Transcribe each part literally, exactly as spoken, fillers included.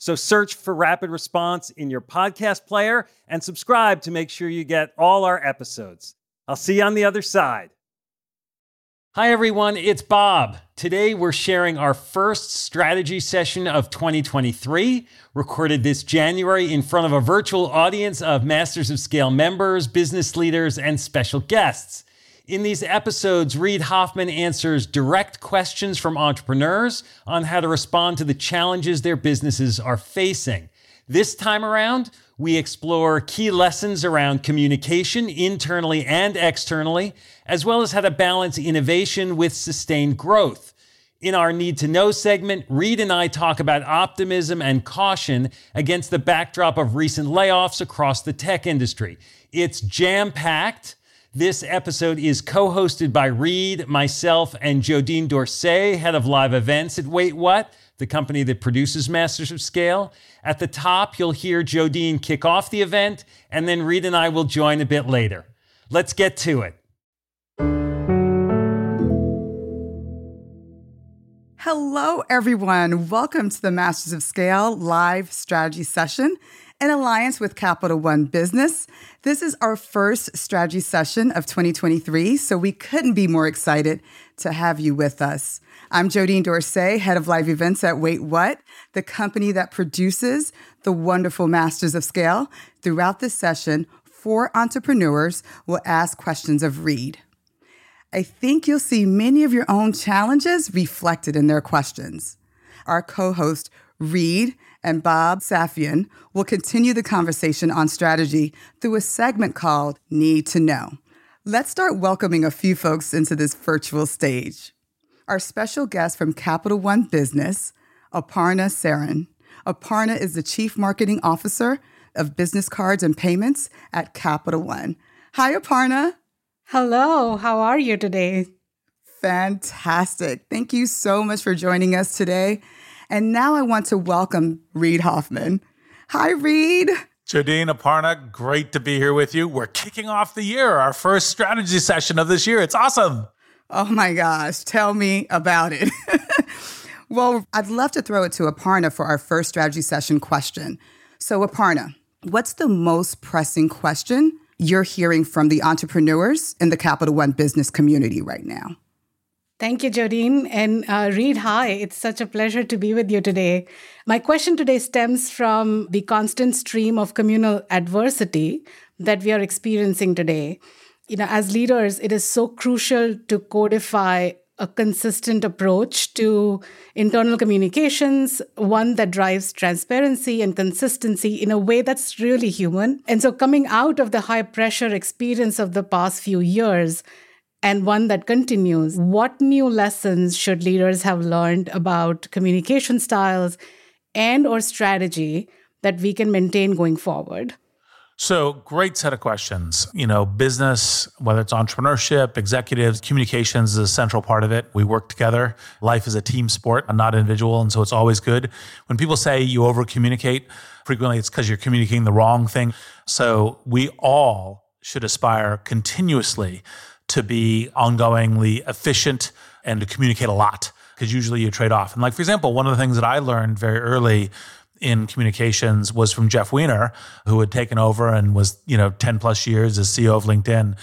So search for Rapid Response in your podcast player and subscribe to make sure you get all our episodes. I'll see you on the other side. Hi, everyone. It's Bob. Today, we're sharing our first strategy session of twenty twenty-three, recorded this January in front of a virtual audience of Masters of Scale members, business leaders, and special guests. In these episodes, Reid Hoffman answers direct questions from entrepreneurs on how to respond to the challenges their businesses are facing. This time around, we explore key lessons around communication internally and externally, as well as how to balance innovation with sustained growth. In our Need to Know segment, Reid and I talk about optimism and caution against the backdrop of recent layoffs across the tech industry. It's jam-packed. This episode is co-hosted by Reid, myself, and Jodine Dorsey, head of live events at Wait What, the company that produces Masters of Scale. At the top, you'll hear Jodine kick off the event, and then Reid and I will join a bit later. Let's get to it. Hello, everyone. Welcome to the Masters of Scale live strategy session. In alliance with Capital One Business, this is our first strategy session of twenty twenty-three, so we couldn't be more excited to have you with us. I'm Jodine Dorsey, head of live events at Wait What, the company that produces the wonderful Masters of Scale. Throughout this session, four entrepreneurs will ask questions of Reid. I think you'll see many of your own challenges reflected in their questions. Our co-host, Reid, and Bob Safian will continue the conversation on strategy through a segment called Need to Know. Let's start welcoming a few folks into this virtual stage. Our special guest from Capital One Business, Aparna Sarin. Aparna is the Chief Marketing Officer of Business Cards and Payments at Capital One. Hi, Aparna. Hello. How are you today? Fantastic. Thank you so much for joining us today. And now I want to welcome Reid Hoffman. Hi, Reid. Jodine, Aparna, great to be here with you. We're kicking off the year, our first strategy session of this year. It's awesome. Oh my gosh, tell me about it. Well, I'd love to throw it to Aparna for our first strategy session question. So Aparna, what's the most pressing question you're hearing from the entrepreneurs in the Capital One business community right now? Thank you, Jodine. And uh, Reid, hi. It's such a pleasure to be with you today. My question today stems from the constant stream of communal adversity that we are experiencing today. You know, as leaders, it is so crucial to codify a consistent approach to internal communications, one that drives transparency and consistency in a way that's really human. And so coming out of the high-pressure experience of the past few years, and one that continues, what new lessons should leaders have learned about communication styles and or strategy that we can maintain going forward? So great set of questions. You know, business, whether it's entrepreneurship, executives, communications is a central part of it. We work together. Life is a team sport and not individual. And so it's always good. When people say you over-communicate, frequently it's because you're communicating the wrong thing. So we all should aspire continuously to be ongoingly efficient and to communicate a lot, because usually you trade off. And like, for example, one of the things that I learned very early in communications was from Jeff Weiner, who had taken over and was, you know, ten plus years as C E O of LinkedIn,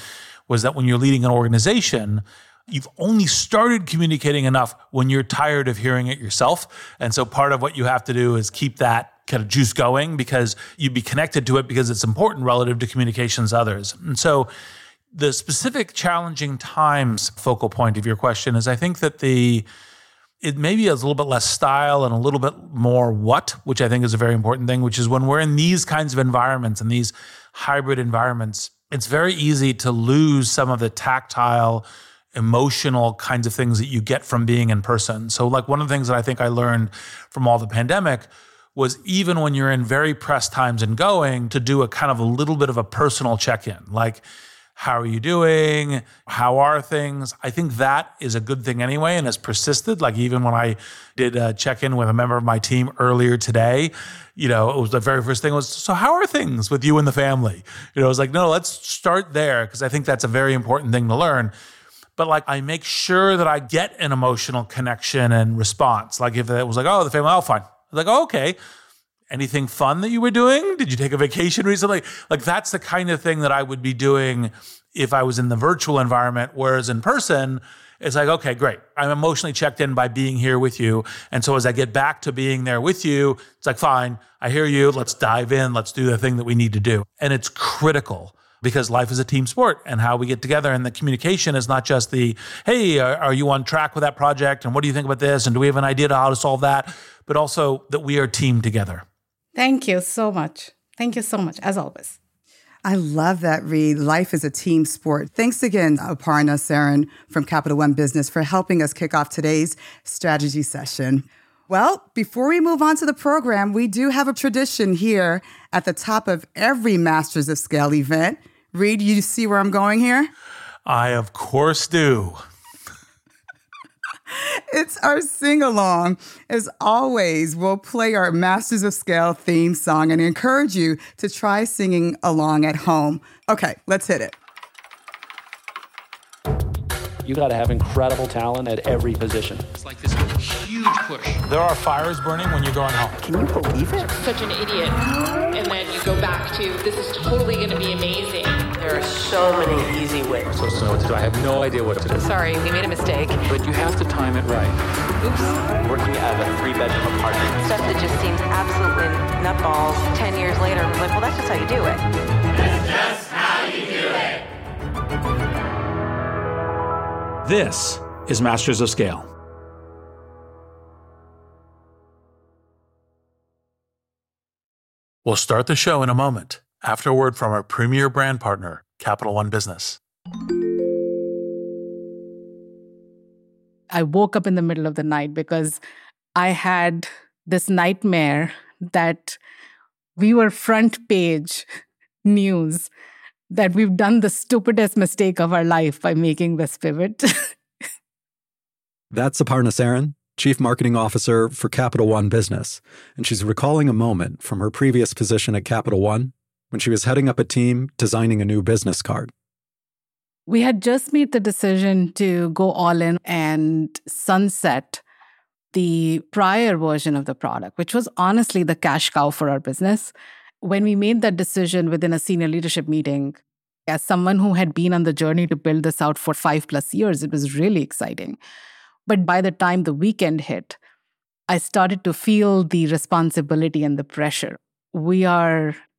was that when you're leading an organization, you've only started communicating enough when you're tired of hearing it yourself. And so part of what you have to do is keep that kind of juice going, because you'd be connected to it because it's important relative to communications to others. And so the specific challenging times focal point of your question is, I think that the it maybe is a little bit less style and a little bit more what, which I think is a very important thing, which is when we're in these kinds of environments and these hybrid environments, it's very easy to lose some of the tactile, emotional kinds of things that you get from being in person. So like one of the things that I think I learned from all the pandemic was even when you're in very pressed times and going, to do a kind of a little bit of a personal check-in, like, how are you doing? How are things? I think that is a good thing anyway and has persisted. Like even when I did a check-in with a member of my team earlier today, you know, it was the very first thing was, so how are things with you and the family? You know, I was like, no, let's start there because I think that's a very important thing to learn. But like, I make sure that I get an emotional connection and response. Like if it was like, oh, the family, oh, fine. I was like, oh, okay. Anything fun that you were doing? Did you take a vacation recently? Like that's the kind of thing that I would be doing if I was in the virtual environment, whereas in person, it's like, okay, great. I'm emotionally checked in by being here with you. And so as I get back to being there with you, it's like, fine, I hear you. Let's dive in. Let's do the thing that we need to do. And it's critical because life is a team sport and how we get together. And the communication is not just the, hey, are you on track with that project? And what do you think about this? And do we have an idea to how to solve that? But also that we are teamed together. Thank you so much. Thank you so much, as always. I love that, Reid. Life is a team sport. Thanks again, Aparna Sarin from Capital One Business for helping us kick off today's strategy session. Well, before we move on to the program, we do have a tradition here at the top of every Masters of Scale event. Reid, you see where I'm going here? I, of course, do. It's our sing-along. As always, we'll play our Masters of Scale theme song and encourage you to try singing along at home. Okay, let's hit it. You got to have incredible talent at every position. It's like this huge push. There are fires burning when you're going home. Can you believe it? Such an idiot. And then you go back to, this is totally going to be amazing. There are so many easy ways. I'm supposed to know what to do. I have no idea what to do. Sorry, we made a mistake. But you have to time it right. Oops. Working out of a three-bedroom apartment. Stuff that just seems absolutely nutballs. Ten years later, I'm like, well, that's just how you do it. That's just how you do it. This is Masters of Scale. We'll start the show in a moment, after a word from our premier brand partner, Capital One Business. I woke up in the middle of the night because I had this nightmare that we were front page news, that we've done the stupidest mistake of our life by making this pivot. That's Aparna Sarin, Chief Marketing Officer for Capital One Business. And she's recalling a moment from her previous position at Capital One when she was heading up a team designing a new business card. We had just made the decision to go all in and sunset the prior version of the product, which was honestly the cash cow for our business. When we made that decision within a senior leadership meeting, as someone who had been on the journey to build this out for five plus years, it was really exciting. But by the time the weekend hit, I started to feel the responsibility and the pressure. We are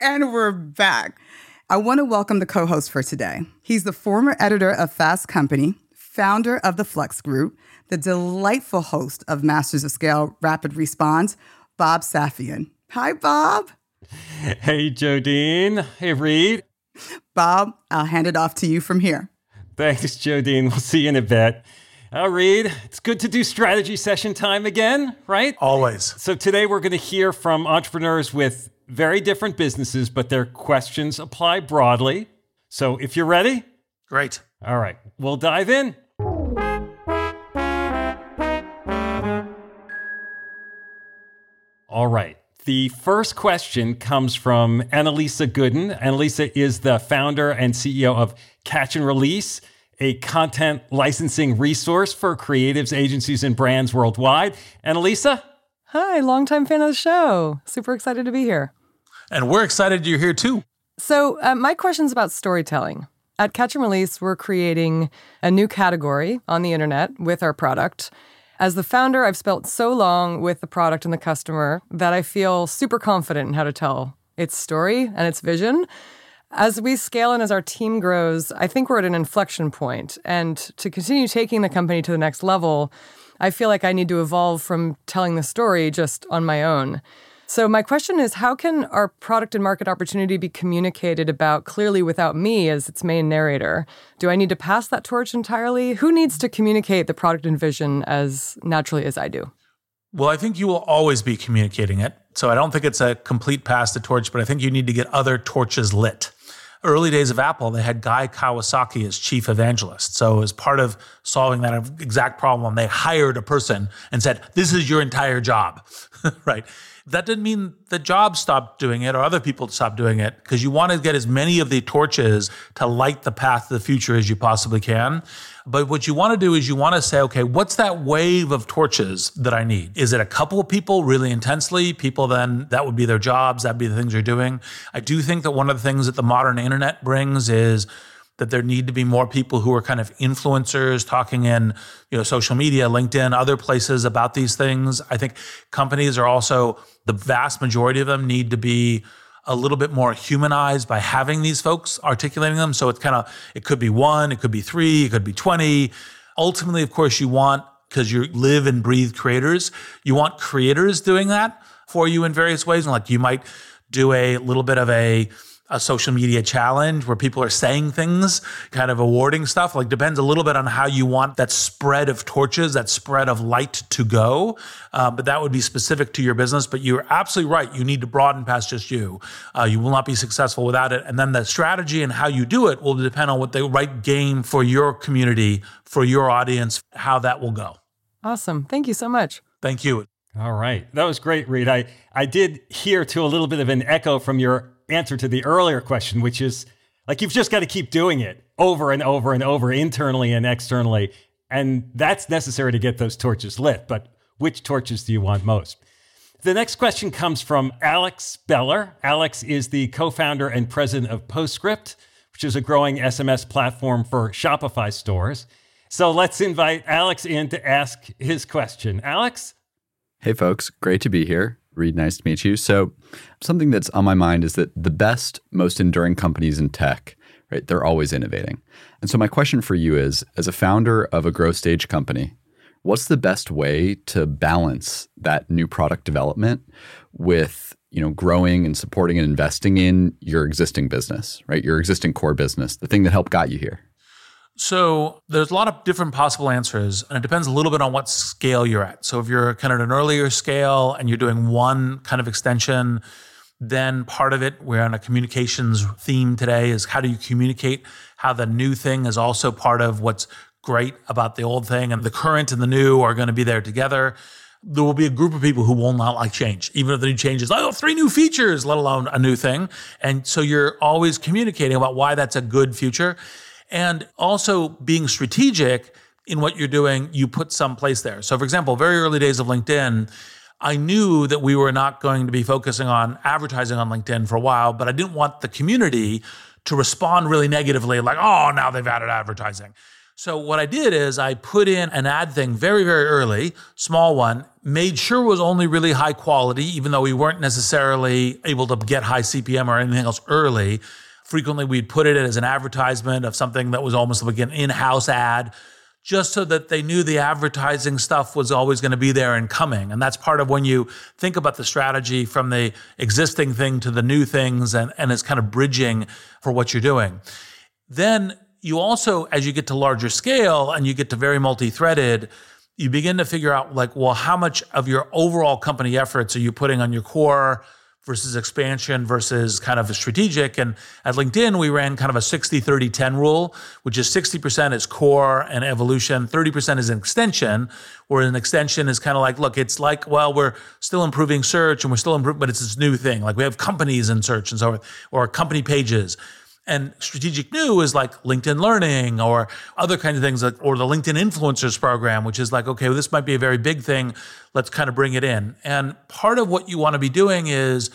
And we're back. I want to welcome the co-host for today. He's the former editor of Fast Company, founder of the Flux Group, the delightful host of Masters of Scale Rapid Response, Bob Safian. Hi, Bob. Hey, Jodine. Hey, Reid. Bob, I'll hand it off to you from here. Thanks, Jodine. We'll see you in a bit. Uh, Reid, it's good to do strategy session time again, right? Always. So today we're going to hear from entrepreneurs with very different businesses, but their questions apply broadly. So if you're ready. Great. All right. We'll dive in. All right. The first question comes from Annalisa Gooden. Annalisa is the founder and C E O of Catch and Release, a content licensing resource for creatives, agencies, and brands worldwide. Annalisa? Hi, longtime fan of the show. Super excited to be here. And we're excited you're here too. So uh, my question's about storytelling. At Catch and Release, we're creating a new category on the internet with our product. As the founder, I've spent so long with the product and the customer that I feel super confident in how to tell its story and its vision. As we scale and as our team grows, I think we're at an inflection point. And to continue taking the company to the next level, I feel like I need to evolve from telling the story just on my own. So my question is, how can our product and market opportunity be communicated about clearly without me as its main narrator? Do I need to pass that torch entirely? Who needs to communicate the product and vision as naturally as I do? Well, I think you will always be communicating it. So I don't think it's a complete pass the torch, but I think you need to get other torches lit. Early days of Apple, they had Guy Kawasaki as chief evangelist. So as part of solving that exact problem, they hired a person and said, this is your entire job, right? That didn't mean the job stopped doing it or other people stopped doing it, because you want to get as many of the torches to light the path to the future as you possibly can. But what you want to do is you want to say, okay, what's that wave of torches that I need? Is it a couple of people really intensely? People then, that would be their jobs. That'd be the things you're doing. I do think that one of the things that the modern internet brings is that there need to be more people who are kind of influencers talking in, you know, social media, LinkedIn, other places about these things. I think companies are also, the vast majority of them need to be a little bit more humanized by having these folks articulating them. So it's kind of, it could be one, it could be three, it could be twenty. Ultimately, of course, you want, because you live and breathe creators, you want creators doing that for you in various ways. And like you might do a little bit of a, a social media challenge where people are saying things, kind of awarding stuff, like depends a little bit on how you want that spread of torches, that spread of light to go. Uh, but that would be specific to your business. But you're absolutely right. You need to broaden past just you. Uh, you will not be successful without it. And then the strategy and how you do it will depend on what the right game for your community, for your audience, how that will go. Awesome. Thank you so much. Thank you. All right. That was great, Reid. I, I did hear too a little bit of an echo from your answer to the earlier question, which is like, you've just got to keep doing it over and over and over internally and externally. And that's necessary to get those torches lit. But which torches do you want most? The next question comes from Alex Beller. Alex is the co-founder and president of PostScript, which is a growing S M S platform for Shopify stores. So let's invite Alex in to ask his question. Alex? Hey, folks. Great to be here. Reid, nice to meet you. So something that's on my mind is that the best, most enduring companies in tech, right, they're always innovating. And so my question for you is, as a founder of a growth stage company, what's the best way to balance that new product development with, you know, growing and supporting and investing in your existing business, right? Your existing core business, the thing that helped got you here. So there's a lot of different possible answers, and it depends a little bit on what scale you're at. So if you're kind of at an earlier scale and you're doing one kind of extension, then part of it, we're on a communications theme today, is how do you communicate how the new thing is also part of what's great about the old thing, and the current and the new are going to be there together. There will be a group of people who will not like change, even if the new change is, oh, three new features, let alone a new thing. And so you're always communicating about why that's a good future. And also being strategic in what you're doing, you put some place there. So for example, very early days of LinkedIn, I knew that we were not going to be focusing on advertising on LinkedIn for a while, but I didn't want the community to respond really negatively, like, oh, now they've added advertising. So what I did is I put in an ad thing very, very early, small one, made sure it was only really high quality, even though we weren't necessarily able to get high C P M or anything else early. Frequently, we'd put it as an advertisement of something that was almost like an in-house ad, just so that they knew the advertising stuff was always going to be there and coming. And that's part of when you think about the strategy from the existing thing to the new things, and, and it's kind of bridging for what you're doing. Then you also, as you get to larger scale and you get to very multi-threaded, you begin to figure out like, well, how much of your overall company efforts are you putting on your core versus expansion versus kind of a strategic. And at LinkedIn, we ran kind of a sixty, thirty, ten rule, which is sixty percent is core and evolution, thirty percent is an extension, where an extension is kind of like, look, it's like, well, we're still improving search and we're still improving, but it's this new thing. Like we have companies in search and so forth, or company pages. And strategic new is like LinkedIn Learning or other kinds of things, like, or the LinkedIn Influencers Program, which is like, okay, well, this might be a very big thing. Let's kind of bring it in. And part of what you want to be doing is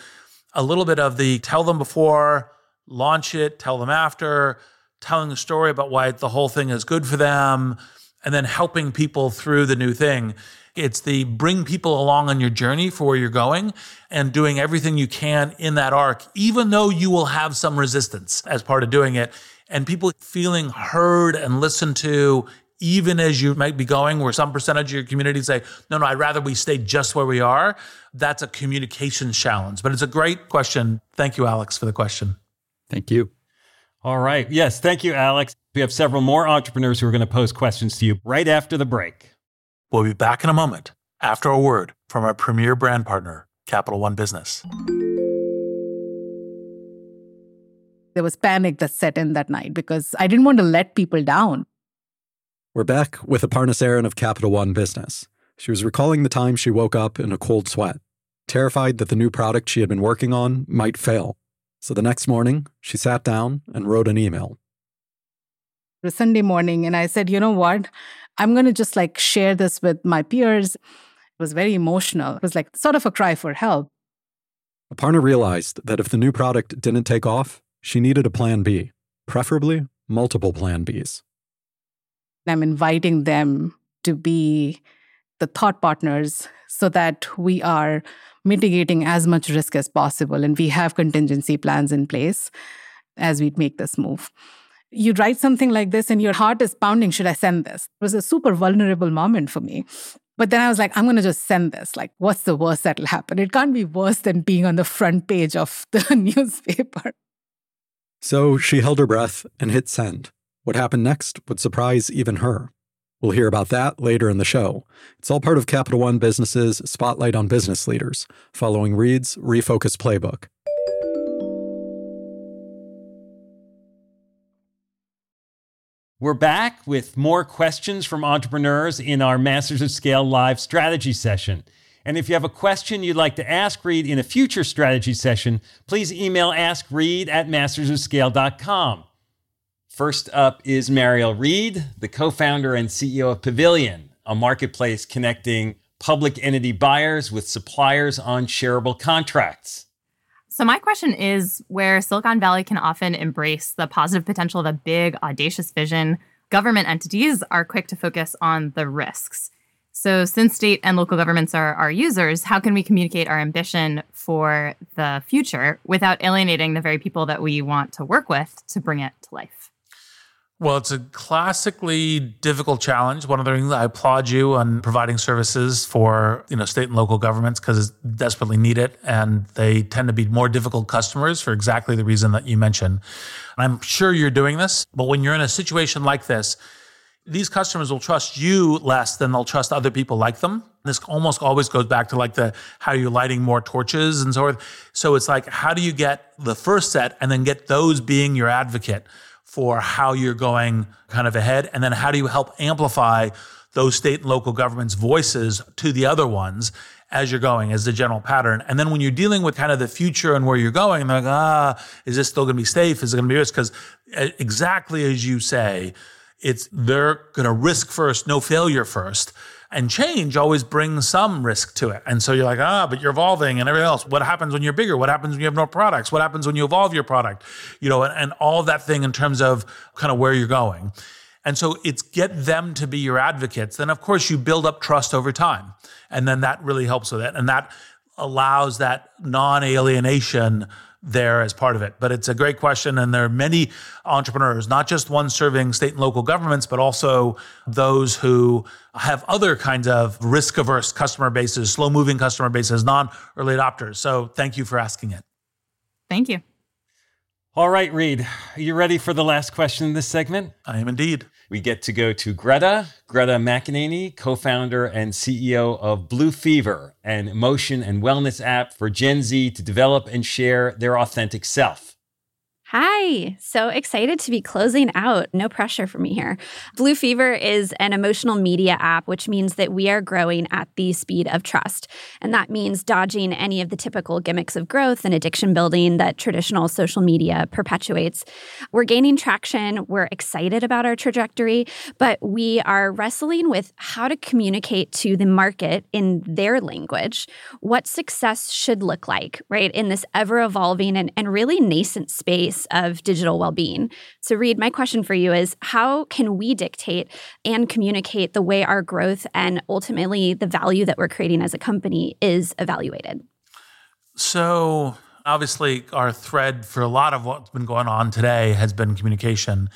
a little bit of the tell them before, launch it, tell them after, telling a story about why the whole thing is good for them, and then helping people through the new thing. It's the bring people along on your journey for where you're going and doing everything you can in that arc, even though you will have some resistance as part of doing it. And people feeling heard and listened to, even as you might be going, where some percentage of your community say, no, no, I'd rather we stay just where we are. That's a communication challenge. But it's a great question. Thank you, Alex, for the question. Thank you. All right. Yes, thank you, Alex. We have several more entrepreneurs who are going to pose questions to you right after the break. We'll be back in a moment after a word from our premier brand partner, Capital One Business. There was panic that set in that night because I didn't want to let people down. We're back with Aparna Sarin of Capital One Business. She was recalling the time she woke up in a cold sweat, terrified that the new product she had been working on might fail. So the next morning, she sat down and wrote an email. It was Sunday morning, and I said, you know what? I'm going to just like share this with my peers. It was very emotional. It was like sort of a cry for help. Aparna realized that if the new product didn't take off, she needed a plan B, preferably multiple plan Bs. I'm inviting them to be the thought partners so that we are mitigating as much risk as possible and we have contingency plans in place as we make this move. You write something like this and your heart is pounding, should I send this? It was a super vulnerable moment for me. But then I was like, I'm going to just send this. Like, what's the worst that'll happen? It can't be worse than being on the front page of the newspaper. So she held her breath and hit send. What happened next would surprise even her. We'll hear about that later in the show. It's all part of Capital One Business's Spotlight on Business Leaders, following Reid's Refocus Playbook. We're back with more questions from entrepreneurs in our Masters of Scale live strategy session. And if you have a question you'd like to ask Reid in a future strategy session, please email askreid at mastersofscale.com. First up is Mariel Reid, the co-founder and C E O of Pavilion, a marketplace connecting public entity buyers with suppliers on shareable contracts. So my question is where Silicon Valley can often embrace the positive potential of a big, audacious vision, government entities are quick to focus on the risks. So since state and local governments are our users, how can we communicate our ambition for the future without alienating the very people that we want to work with to bring it to life? Well, it's a classically difficult challenge. One of the things I applaud you on providing services for, you know, state and local governments because desperately need it. And they tend to be more difficult customers for exactly the reason that you mentioned. And I'm sure you're doing this, but when you're in a situation like this, these customers will trust you less than they'll trust other people like them. This almost always goes back to like the how you're lighting more torches and so forth. So it's like, how do you get the first set and then get those being your advocate for how you're going kind of ahead? And then how do you help amplify those state and local governments' voices to the other ones as you're going, as the general pattern? And then when you're dealing with kind of the future and where you're going, they're like, ah, is this still going to be safe? Is it going to be risk? Because exactly as you say, it's they're going to risk first, no failure first. And change always brings some risk to it. And so you're like, ah, but you're evolving and everything else. What happens when you're bigger? What happens when you have more products? What happens when you evolve your product? You know, and, and all that thing in terms of kind of where you're going. And so it's get them to be your advocates. Then, of course, you build up trust over time. And then that really helps with it. And that allows that non-alienation there as part of it. But it's a great question. And there are many entrepreneurs, not just ones serving state and local governments, but also those who have other kinds of risk-averse customer bases, slow-moving customer bases, non-early adopters. So thank you for asking it. Thank you. All right, Reid, are you ready for the last question in this segment? I am indeed. We get to go to Greta, Greta McEnany, co-founder and C E O of Blue Fever, an emotion and wellness app for Gen Z to develop and share their authentic self. Hi, so excited to be closing out. No pressure for me here. Blue Fever is an emotional media app, which means that we are growing at the speed of trust. And that means dodging any of the typical gimmicks of growth and addiction building that traditional social media perpetuates. We're gaining traction. We're excited about our trajectory, but we are wrestling with how to communicate to the market in their language what success should look like, right? In this ever-evolving and, and really nascent space of of digital well-being. So Reid, my question for you is, how can we dictate and communicate the way our growth and ultimately the value that we're creating as a company is evaluated? So obviously our thread for a lot of what's been going on today has been communication.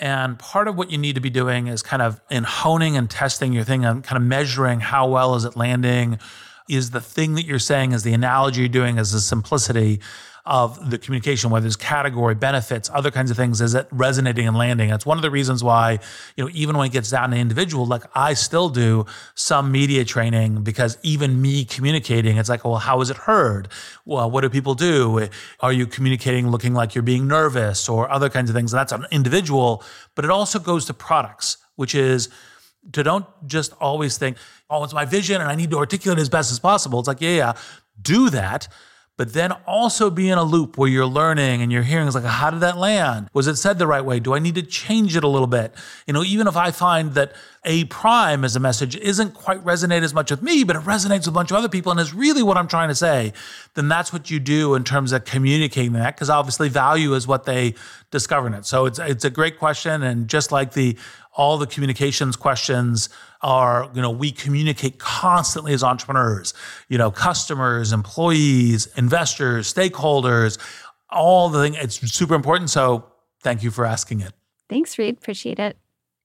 And part of what you need to be doing is kind of in honing and testing your thing and kind of measuring how well is it landing. Is the thing that you're saying, is the analogy you're doing, is the simplicity of the communication, whether it's category, benefits, other kinds of things, is it resonating and landing? That's one of the reasons why, you know, even when it gets down to individual, like I still do some media training, because even me communicating, it's like, well, how is it heard? Well, what do people do? Are you communicating looking like you're being nervous or other kinds of things? And that's an individual, but it also goes to products, which is to don't just always think, oh, it's my vision and I need to articulate it as best as possible. It's like, yeah, yeah, do that. But then also be in a loop where you're learning and you're hearing, it's like, how did that land? Was it said the right way? Do I need to change it a little bit? You know, even if I find that A prime as a message isn't quite resonate as much with me, but it resonates with a bunch of other people and is really what I'm trying to say, then that's what you do in terms of communicating that, because obviously value is what they discover in it. So it's it's a great question. And just like the all the communications questions are, you know, we communicate constantly as entrepreneurs, you know, customers, employees, investors, stakeholders, all the thing. It's super important. So thank you for asking it. Thanks, Reid. Appreciate it.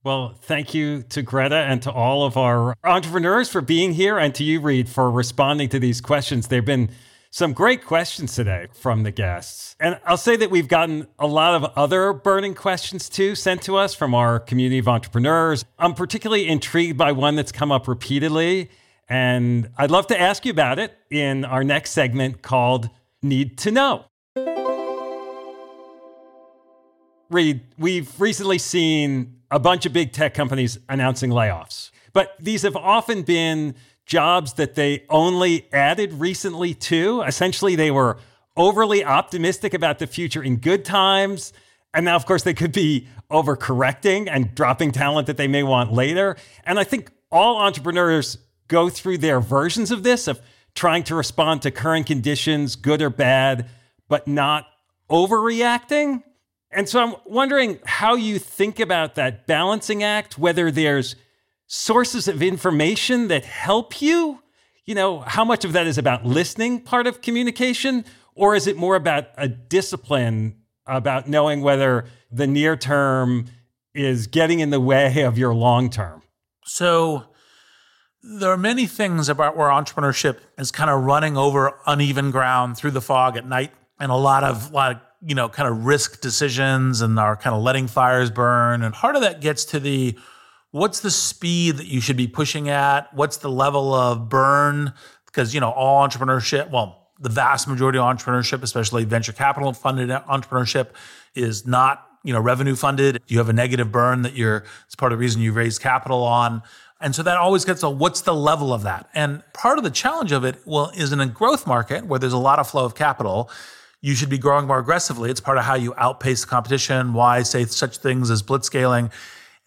Well, thank you to Greta and to all of our entrepreneurs for being here, and to you, Reid, for responding to these questions. There have been some great questions today from the guests. And I'll say that we've gotten a lot of other burning questions too sent to us from our community of entrepreneurs. I'm particularly intrigued by one that's come up repeatedly, and I'd love to ask you about it in our next segment called Need to Know. Reid, we've recently seen a bunch of big tech companies announcing layoffs. But these have often been jobs that they only added recently to. Essentially, they were overly optimistic about the future in good times. And now, of course, they could be overcorrecting and dropping talent that they may want later. And I think all entrepreneurs go through their versions of this, of trying to respond to current conditions, good or bad, but not overreacting. And so I'm wondering how you think about that balancing act, whether there's sources of information that help you, you know, how much of that is about listening part of communication, or is it more about a discipline about knowing whether the near term is getting in the way of your long term? So there are many things about where entrepreneurship is kind of running over uneven ground through the fog at night, and a lot of like, you know, kind of risk decisions and are kind of letting fires burn. And part of that gets to the, what's the speed that you should be pushing at? What's the level of burn? Because, you know, all entrepreneurship, well, the vast majority of entrepreneurship, especially venture capital funded entrepreneurship, is not, you know, revenue funded. You have a negative burn that you're, it's part of the reason you raise capital on. And so that always gets to what's the level of that? And part of the challenge of it, well, is in a growth market where there's a lot of flow of capital, you should be growing more aggressively. It's part of how you outpace the competition, why I say such things as blitzscaling.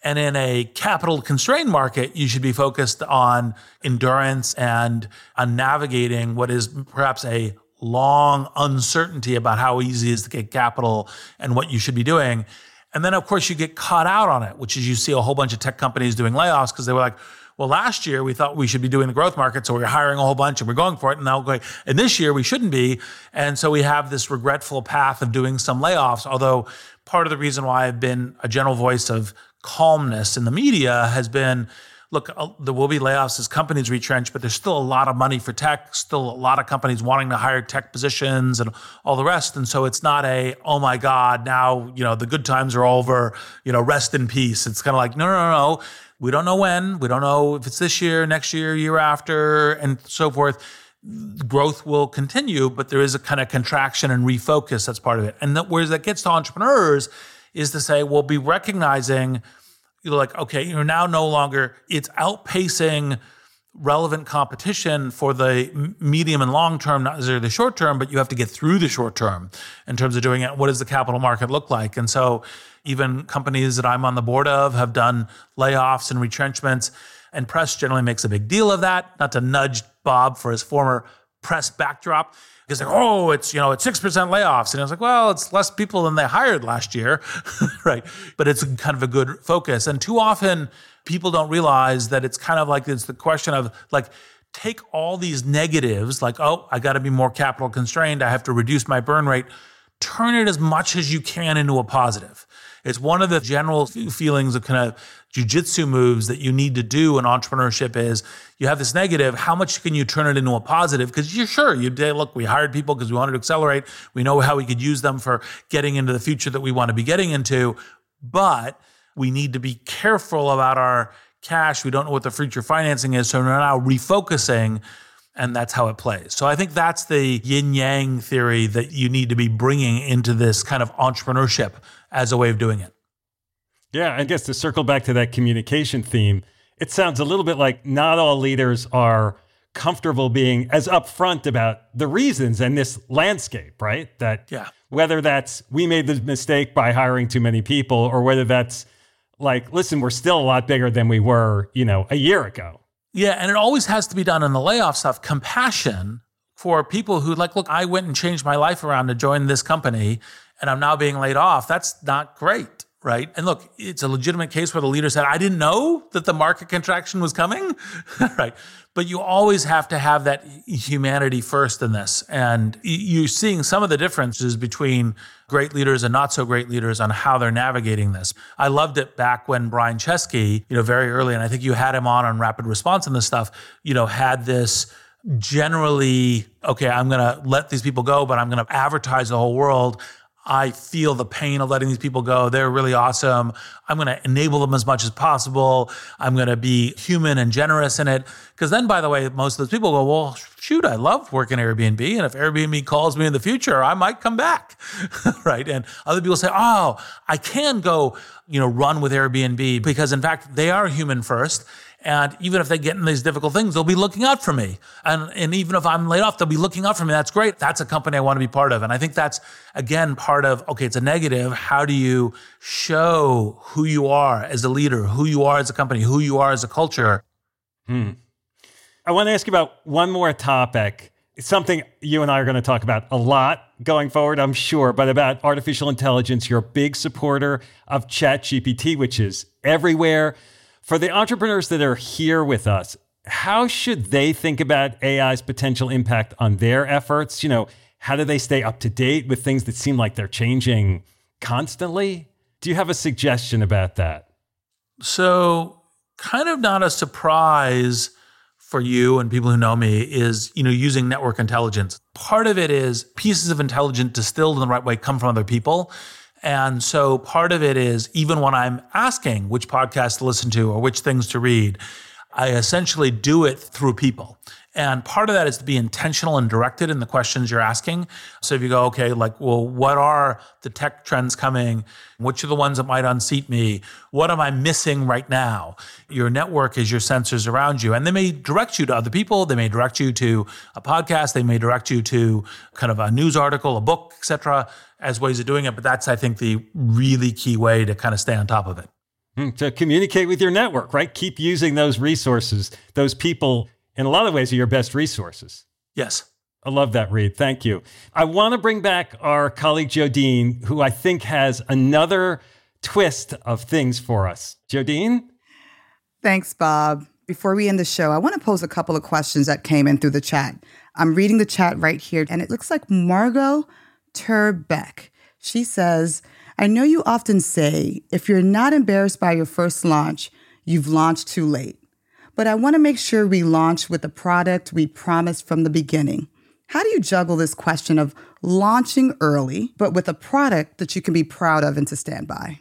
And in a capital-constrained market, you should be focused on endurance and on navigating what is perhaps a long uncertainty about how easy it is to get capital and what you should be doing. And then, of course, you get caught out on it, which is you see a whole bunch of tech companies doing layoffs because they were like, well, last year we thought we should be doing the growth market, so we're hiring a whole bunch and we're going for it. And now, going, and this year we shouldn't be. And so we have this regretful path of doing some layoffs. Although part of the reason why I've been a general voice of calmness in the media has been, look, there will be layoffs as companies retrench, but there's still a lot of money for tech, still a lot of companies wanting to hire tech positions and all the rest. And so it's not a, oh my God, now, you know, the good times are over, you know, rest in peace. It's kind of like, no, no, no, no. We don't know when, we don't know if it's this year, next year, year after, and so forth. Growth will continue, but there is a kind of contraction and refocus that's part of it. And that, whereas that gets to entrepreneurs is to say, we'll be recognizing, you're like, okay, you're now no longer, it's outpacing relevant competition for the medium and long term, not necessarily the short term, but you have to get through the short term in terms of doing it. What does the capital market look like? And so even companies that I'm on the board of have done layoffs and retrenchments, and press generally makes a big deal of that, not to nudge Bob for his former press backdrop. because they're, oh, it's, you know, it's six percent layoffs. And I was like, well, it's less people than they hired last year, right? But it's kind of a good focus. And too often people don't realize that it's kind of like, it's the question of like, take all these negatives, like, oh, I got to be more capital constrained. I have to reduce my burn rate. Turn it as much as you can into a positive. It's one of the general feelings of kind of jiu-jitsu moves that you need to do in entrepreneurship is you have this negative, how much can you turn it into a positive? Because you're sure, you say, look, we hired people because we wanted to accelerate. We know how we could use them for getting into the future that we want to be getting into. But we need to be careful about our cash. We don't know what the future financing is. So we're now refocusing, and that's how it plays. So I think that's the yin-yang theory that you need to be bringing into this kind of entrepreneurship as a way of doing it. Yeah, I guess to circle back to that communication theme, it sounds a little bit like not all leaders are comfortable being as upfront about the reasons and this landscape, right? That yeah. whether that's we made the mistake by hiring too many people, or whether that's like, listen, we're still a lot bigger than we were, you know, a year ago. Yeah, and it always has to be done in the layoff stuff. Compassion for people who like, look, I went and changed my life around to join this company and I'm now being laid off. That's not great, right? And look, it's a legitimate case where the leader said, I didn't know that the market contraction was coming, right? But you always have to have that humanity first in this. And you're seeing some of the differences between great leaders and not so great leaders on how they're navigating this. I loved it back when Brian Chesky, you know, very early, and I think you had him on on Rapid Response and this stuff, you know, had this generally, okay, I'm going to let these people go, but I'm going to advertise the whole world. I feel the pain of letting these people go. They're really awesome. I'm going to enable them as much as possible. I'm going to be human and generous in it. Because then, by the way, most of those people go, well, shoot, I love working at Airbnb. And if Airbnb calls me in the future, I might come back, right? And other people say, oh, I can go, you know, run with Airbnb because, in fact, they are human first. And even if they get in these difficult things, they'll be looking out for me. And, and even if I'm laid off, they'll be looking out for me. That's great. That's a company I want to be part of. And I think that's, again, part of, okay, it's a negative. How do you show who you are as a leader, who you are as a company, who you are as a culture? Hmm. I want to ask you about one more topic. It's something you and I are going to talk about a lot going forward, I'm sure, but about artificial intelligence. You're a big supporter of ChatGPT, which is everywhere. For the entrepreneurs that are here with us, how should they think about A I's potential impact on their efforts? You know, how do they stay up to date with things that seem like they're changing constantly? Do you have a suggestion about that? So, kind of not a surprise for you and people who know me is, you know, using network intelligence. Part of it is pieces of intelligence distilled in the right way come from other people. And so part of it is even when I'm asking which podcasts to listen to or which things to read, I essentially do it through people. And part of that is to be intentional and directed in the questions you're asking. So if you go, okay, like, well, what are the tech trends coming? Which are the ones that might unseat me? What am I missing right now? Your network is your sensors around you. And they may direct you to other people. They may direct you to a podcast. They may direct you to kind of a news article, a book, et cetera, as ways of doing it. But that's, I think, the really key way to kind of stay on top of it. To communicate with your network, right? Keep using those resources, those people in a lot of ways are your best resources. Yes. I love that, Reid. Thank you. I want to bring back our colleague, Jodine, who I think has another twist of things for us. Jodine? Thanks, Bob. Before we end the show, I want to pose a couple of questions that came in through the chat. I'm reading the chat right here, and it looks like Margot Turbeck. She says, I know you often say, if you're not embarrassed by your first launch, you've launched too late. But I want to make sure we launch with the product we promised from the beginning. How do you juggle this question of launching early, but with a product that you can be proud of and to stand by?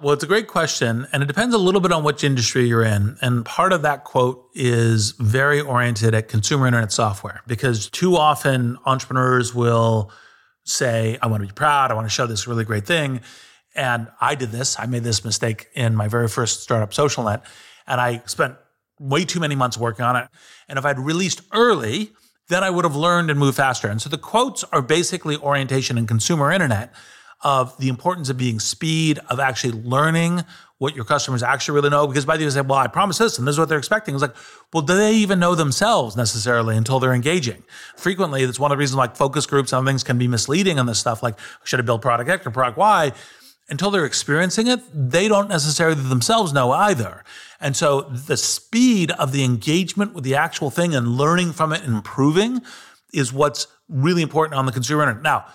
Well, it's a great question, and it depends a little bit on which industry you're in. And part of that quote is very oriented at consumer internet software, because too often entrepreneurs will say, I want to be proud, I want to show this really great thing. And I did this, I made this mistake in my very first startup, SocialNet, and I spent way too many months working on it. And if I'd released early, then I would have learned and moved faster. And so the quotes are basically orientation in consumer internet of the importance of being speed, of actually learning what your customers actually really know. Because by the way, they say, well, I promised this, and this is what they're expecting. It's like, well, do they even know themselves necessarily until they're engaging? Frequently, that's one of the reasons like focus groups and things can be misleading on this stuff. Like, should I build product X or product Y? Until they're experiencing it, they don't necessarily themselves know either. And so the speed of the engagement with the actual thing and learning from it and improving is what's really important on the consumer internet. Now,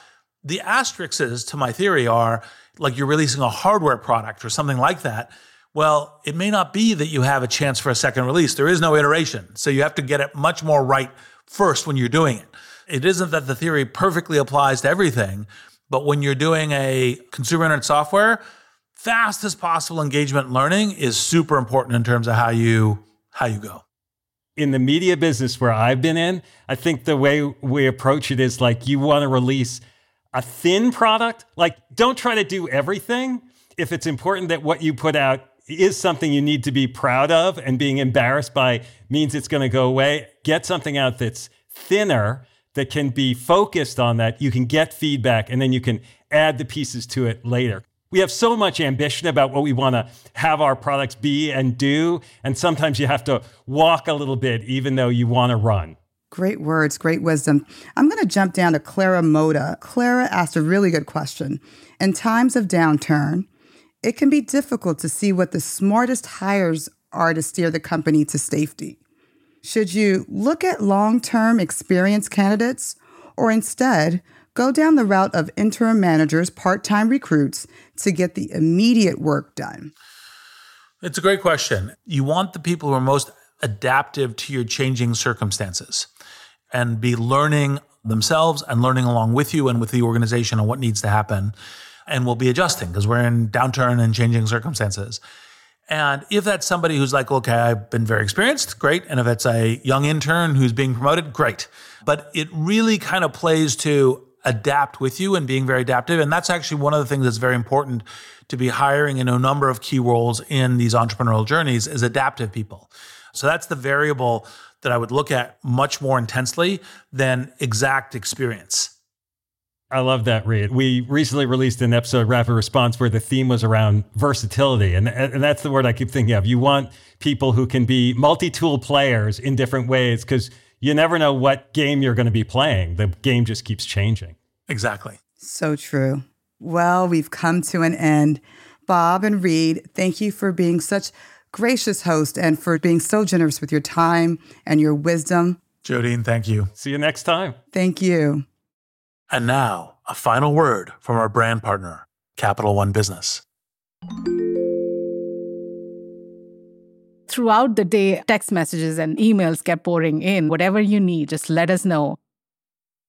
the asterisks to my theory are like you're releasing a hardware product or something like that. Well, it may not be that you have a chance for a second release. There is no iteration. So you have to get it much more right first when you're doing it. It isn't that the theory perfectly applies to everything. But when you're doing a consumer internet software, fast as possible engagement and learning is super important in terms of how you how you go. In the media business where I've been in, I think the way we approach it is like you want to release a thin product. Like, don't try to do everything. If it's important that what you put out is something you need to be proud of and being embarrassed by means it's going to go away, get something out that's thinner, that can be focused on that. You can get feedback and then you can add the pieces to it later. We have so much ambition about what we want to have our products be and do. And sometimes you have to walk a little bit, even though you want to run. Great words, great wisdom. I'm going to jump down to Clara Moda. Clara asked a really good question. In times of downturn, it can be difficult to see what the smartest hires are to steer the company to safety. Should you look at long-term experienced candidates or instead go down the route of interim managers, part-time recruits to get the immediate work done? It's a great question. You want the people who are most adaptive to your changing circumstances and be learning themselves and learning along with you and with the organization on what needs to happen, and will be adjusting because we're in downturn and changing circumstances. And if that's somebody who's like, okay, I've been very experienced, great. And if it's a young intern who's being promoted, great. But it really kind of plays to adapt with you and being very adaptive. And that's actually one of the things that's very important to be hiring in a number of key roles in these entrepreneurial journeys is adaptive people. So that's the variable that I would look at much more intensely than exact experience. I love that, Reid. We recently released an episode of Rapid Response where the theme was around versatility. And, and that's the word I keep thinking of. You want people who can be multi-tool players in different ways because you never know what game you're going to be playing. The game just keeps changing. Exactly. So true. Well, we've come to an end. Bob and Reid, thank you for being such gracious hosts and for being so generous with your time and your wisdom. Jodine, thank you. See you next time. Thank you. And now, a final word from our brand partner, Capital One Business. Throughout the day, text messages and emails kept pouring in. Whatever you need, just let us know.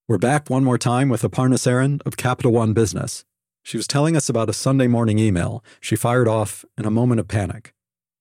We're back one more time with Aparna Sarin of Capital One Business. She was telling us about a Sunday morning email she fired off in a moment of panic.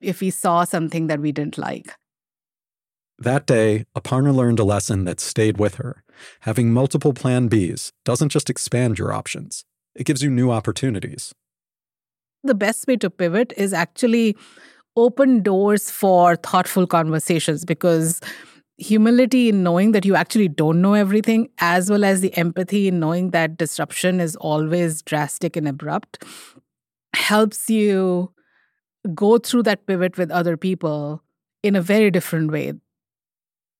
if we saw something that we didn't like. That day, Aparna learned a lesson that stayed with her. Having multiple plan Bs doesn't just expand your options. It gives you new opportunities. The best way to pivot is actually open doors for thoughtful conversations, because humility in knowing that you actually don't know everything, as well as the empathy in knowing that disruption is always drastic and abrupt, helps you go through that pivot with other people in a very different way.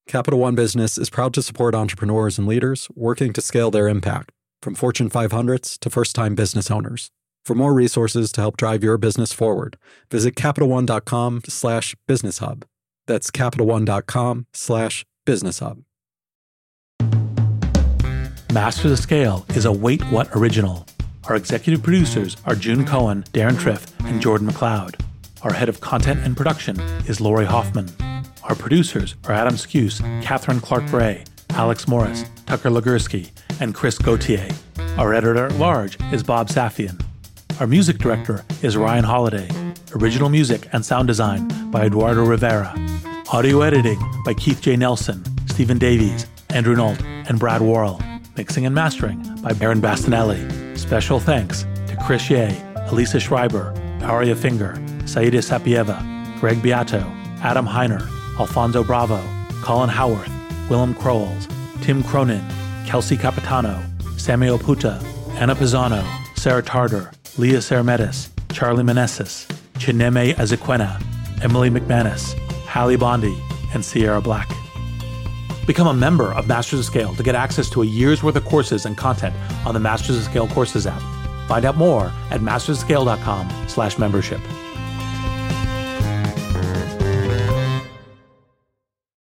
Capital One Business is proud to support entrepreneurs and leaders working to scale their impact, from Fortune five hundreds to first-time business owners. For more resources to help drive your business forward, visit CapitalOne.com slash Business Hub. That's CapitalOne.com slash Business Hub. Masters of Scale is a Wait What original. Our executive producers are June Cohen, Darren Triff, and Jordan McLeod. Our head of content and production is Lori Hoffman. Our producers are Adam Skuse, Catherine Clark-Bray, Alex Morris, Tucker Lagurski, and Chris Gautier. Our editor at large is Bob Safian. Our music director is Ryan Holiday. Original music and sound design by Eduardo Rivera. Audio editing by Keith J. Nelson, Stephen Davies, Andrew Nault, and Brad Worrell. Mixing and mastering by Aaron Bastinelli. Special thanks to Chris Yeh, Elisa Schreiber, Aria Finger, Saida Sapieva, Greg Beato, Adam Heiner, Alfonso Bravo, Colin Howarth, Willem Crowells, Tim Cronin, Kelsey Capitano, Samuel Puta, Anna Pisano, Sarah Tarter, Leah Sermetis, Charlie Meneses, Chineme Azequena, Emily McManus, Hallie Bondi, and Sierra Black. Become a member of Masters of Scale to get access to a year's worth of courses and content on the Masters of Scale Courses app. Find out more at masters of scale dot com slash membership.